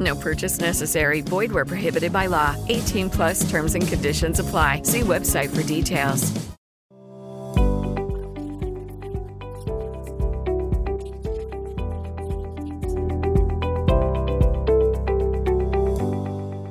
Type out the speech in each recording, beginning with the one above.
No purchase necessary. Void where prohibited by law. 18+ terms and conditions apply. See website for details.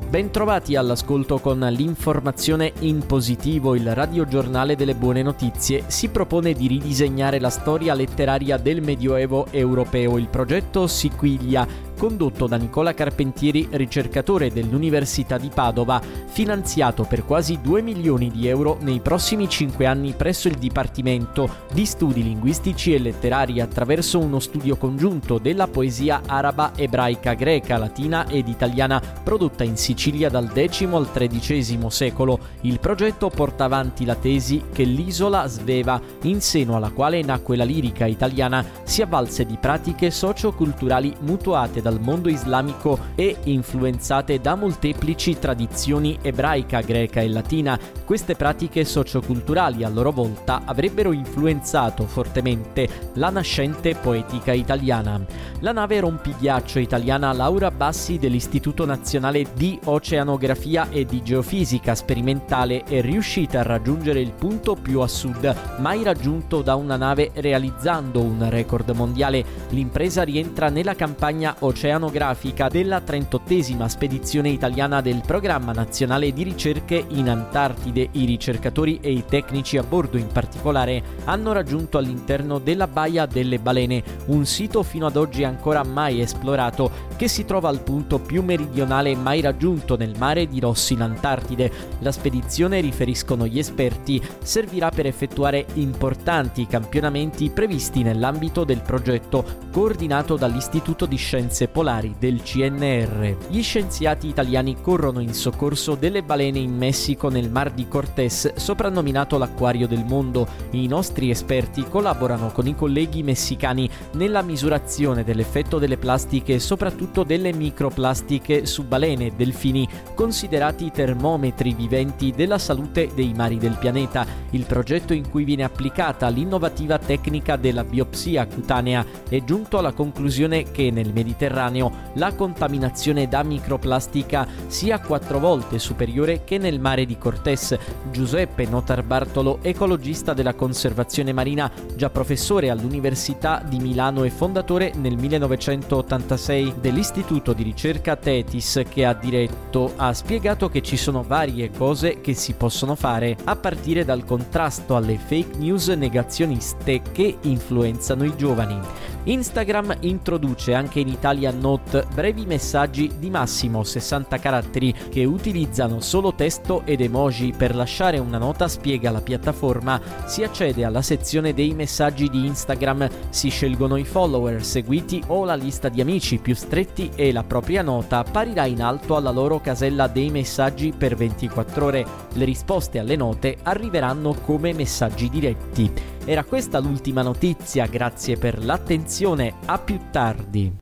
Bentrovati all'ascolto con l'informazione in positivo. Il radiogiornale delle buone notizie si propone di ridisegnare la storia letteraria del Medioevo europeo. Il progetto Siquiglia, condotto da Nicola Carpentieri, ricercatore dell'Università di Padova, finanziato per quasi 2 milioni di euro nei prossimi 5 anni presso il Dipartimento di Studi Linguistici e Letterari, attraverso uno studio congiunto della poesia araba, ebraica, greca, latina ed italiana prodotta in Sicilia dal X al XIII secolo. Il progetto porta avanti la tesi che l'isola sveva, in seno alla quale nacque la lirica italiana, si avvalse di pratiche socio-culturali mutuate dal mondo islamico e influenzate da molteplici tradizioni ebraica, greca e latina. Queste pratiche socioculturali a loro volta avrebbero influenzato fortemente la nascente poetica italiana. La nave rompighiaccio italiana Laura Bassi dell'Istituto Nazionale di Oceanografia e di Geofisica Sperimentale è riuscita a raggiungere il punto più a sud mai raggiunto da una nave, realizzando un record mondiale. L'impresa rientra nella campagna oceanografica della 38esima spedizione italiana del Programma Nazionale di Ricerche in Antartide. I ricercatori e i tecnici a bordo in particolare hanno raggiunto all'interno della Baia delle Balene, un sito fino ad oggi ancora mai esplorato, che si trova al punto più meridionale mai raggiunto nel mare di Ross in Antartide. La spedizione, riferiscono gli esperti, servirà per effettuare importanti campionamenti previsti nell'ambito del progetto coordinato dall'Istituto di Scienze Polari del CNR. Gli scienziati italiani corrono in soccorso delle balene in Messico nel Mar di Cortés, soprannominato l'acquario del mondo. I nostri esperti collaborano con i colleghi messicani nella misurazione dell'effetto delle plastiche e soprattutto delle microplastiche su balene e delfini, considerati termometri viventi della salute dei mari del pianeta. Il progetto, in cui viene applicata l'innovativa tecnica della biopsia cutanea, è giunto alla conclusione che nel Mediterraneo la contaminazione da microplastica sia 4 volte superiore che nel Mare di Cortés. Giuseppe Notar Bartolo, ecologista della conservazione marina, già professore all'Università di Milano e fondatore nel 1986 dell'Istituto di Ricerca TETIS che ha diretto, ha spiegato che ci sono varie cose che si possono fare, a partire dal contrasto alle fake news negazioniste che influenzano i giovani. Instagram introduce anche in Italia Note, brevi messaggi di massimo 60 caratteri che utilizzano solo testo ed emoji per lasciare una nota, spiega la piattaforma. Si accede alla sezione dei messaggi di Instagram, si scelgono i follower, seguiti o la lista di amici più stretti e la propria nota apparirà in alto alla loro casella dei messaggi per 24 ore. Le risposte alle note arriveranno come messaggi diretti. Era questa l'ultima notizia, grazie per l'attenzione, a più tardi.